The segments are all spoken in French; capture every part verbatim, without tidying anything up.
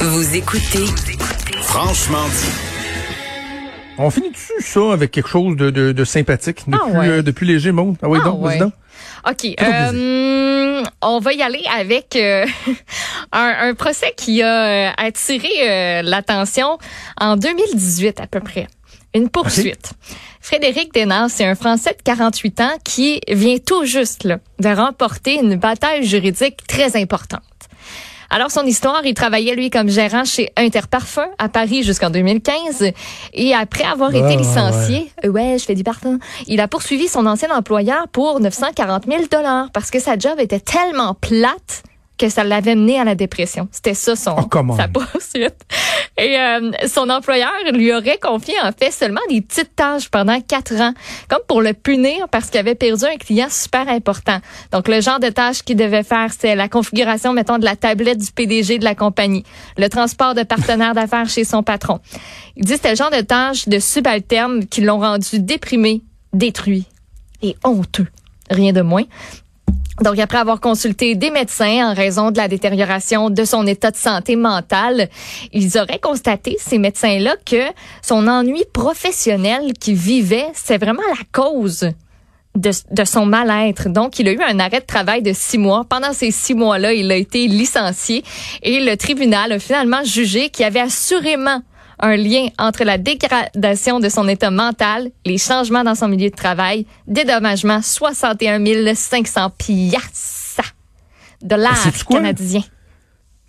Vous écoutez Franchement dit. On finit dessus ça avec quelque chose de, de, de sympathique, de, ah plus, ouais. euh, de plus léger, Maude. Ah oui, ah donc, ouais. donc. OK. Euh, on va y aller avec euh, un, un procès qui a attiré euh, l'attention en deux mille dix-huit à peu près. Une poursuite. Okay. Frédéric Denard, c'est un Français de quarante-huit ans qui vient tout juste là, de remporter une bataille juridique très importante. Alors, son histoire, il travaillait, lui, comme gérant chez Interparfum à Paris jusqu'en deux mille quinze. Et après avoir oh, été licencié, ouais. ouais, je fais du parfum, il a poursuivi son ancien employeur pour neuf cent quarante mille dollars parce que sa job était tellement plate que ça l'avait mené à la dépression. C'était ça son oh, sa poursuite. Et euh, son employeur lui aurait confié en fait seulement des petites tâches pendant quatre ans, comme pour le punir parce qu'il avait perdu un client super important. Donc le genre de tâches qu'il devait faire, c'est la configuration, mettons, de la tablette du P D G de la compagnie, le transport de partenaires d'affaires chez son patron. Il dit que c'était le genre de tâches de subalternes qui l'ont rendu déprimé, détruit et honteux. Rien de moins. Donc, après avoir consulté des médecins en raison de la détérioration de son état de santé mentale, ils auraient constaté, ces médecins-là, que son ennui professionnel qu'il vivait, c'est vraiment la cause de, de son mal-être. Donc, il a eu un arrêt de travail de six mois. Pendant ces six mois-là, il a été licencié et le tribunal a finalement jugé qu'il y avait assurément un lien entre la dégradation de son état mental, les changements dans son milieu de travail, dédommagement soixante et un mille cinq cents piastres de l'art canadien.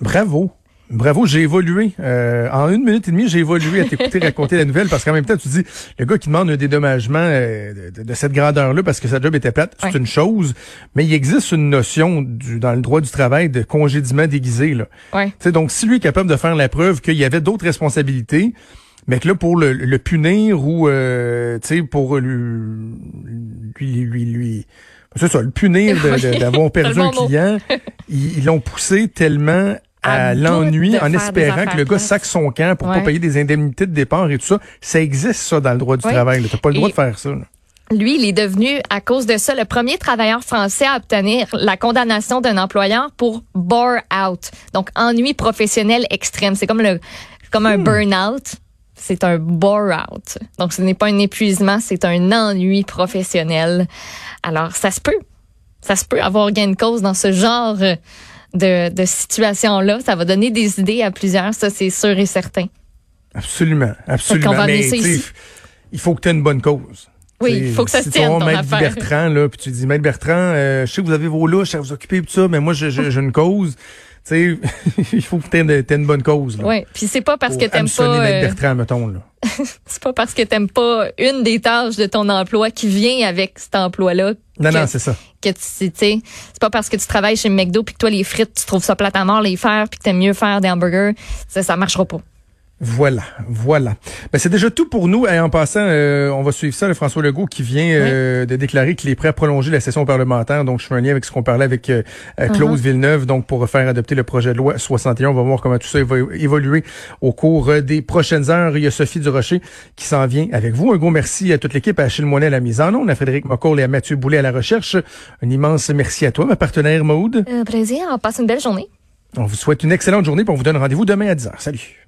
Bravo. Bravo, j'ai évolué. Euh, en une minute et demie, j'ai évolué à t'écouter raconter la nouvelle parce qu'en même temps, tu dis, le gars qui demande un dédommagement euh, de, de cette grandeur-là parce que sa job était plate, ouais. c'est une chose, mais il existe une notion du, dans le droit du travail de congédiement déguisé. Là. Ouais. Donc, si lui est capable de faire la preuve qu'il y avait d'autres responsabilités, mais que là, pour le, le punir ou euh, pour lui... lui, lui, lui c'est ça, le punir de, de, d'avoir perdu un client, ils, ils l'ont poussé tellement... à, à l'ennui en espérant que le gars sac son camp pour ouais. pas payer des indemnités de départ et tout ça. Ça existe, ça, dans le droit du ouais. travail. Là. T'as pas le et droit de faire ça. Là. Lui, il est devenu, à cause de ça, le premier travailleur français à obtenir la condamnation d'un employeur pour bore out. Donc, ennui professionnel extrême. C'est comme le, comme hmm. un burn out. C'est un bore out. Donc, ce n'est pas un épuisement, c'est un ennui professionnel. Alors, ça se peut. Ça se peut avoir gain de cause dans ce genre de, de situation-là. Ça va donner des idées à plusieurs, ça, c'est sûr et certain. Absolument, absolument. Mais il faut que tu aies une bonne cause. Oui, il faut que ça si se tienne, ton affaire. Si tu vas voir Maître Bertrand, là, puis tu dis, Maître Bertrand, euh, je sais que vous avez vos louches à vous occuper, tout ça, mais moi, j'ai, j'ai une cause. Tu sais, il faut que tu aies une bonne cause. Oui, puis c'est pas parce que t'aimes pas... Maître Bertrand, mettons, là. C'est pas parce que t'aimes pas une des tâches de ton emploi qui vient avec cet emploi-là. Non, que, non, c'est ça. Que tu sais, c'est pas parce que tu travailles chez McDo puis que toi, les frites, tu trouves ça plate à mort les faire puis que t'aimes mieux faire des hamburgers. Ça, ça marchera pas. Voilà, voilà. Ben, c'est déjà tout pour nous. Et en passant, euh, on va suivre ça, le François Legault qui vient euh, oui. de déclarer qu'il est prêt à prolonger la session parlementaire. Donc, je fais un lien avec ce qu'on parlait avec euh, Claude uh-huh. Villeneuve, donc pour faire adopter le projet de loi soixante et un. On va voir comment tout ça va évoluer au cours des prochaines heures. Il y a Sophie Durocher qui s'en vient avec vous. Un gros merci à toute l'équipe, à Achille Moinet à la mise en onde, à Frédéric Mocorle et à Mathieu Boulay à la recherche. Un immense merci à toi, ma partenaire Maude. Un plaisir. On passe une belle journée. On vous souhaite une excellente journée et on vous donne rendez-vous demain à dix heures. Salut.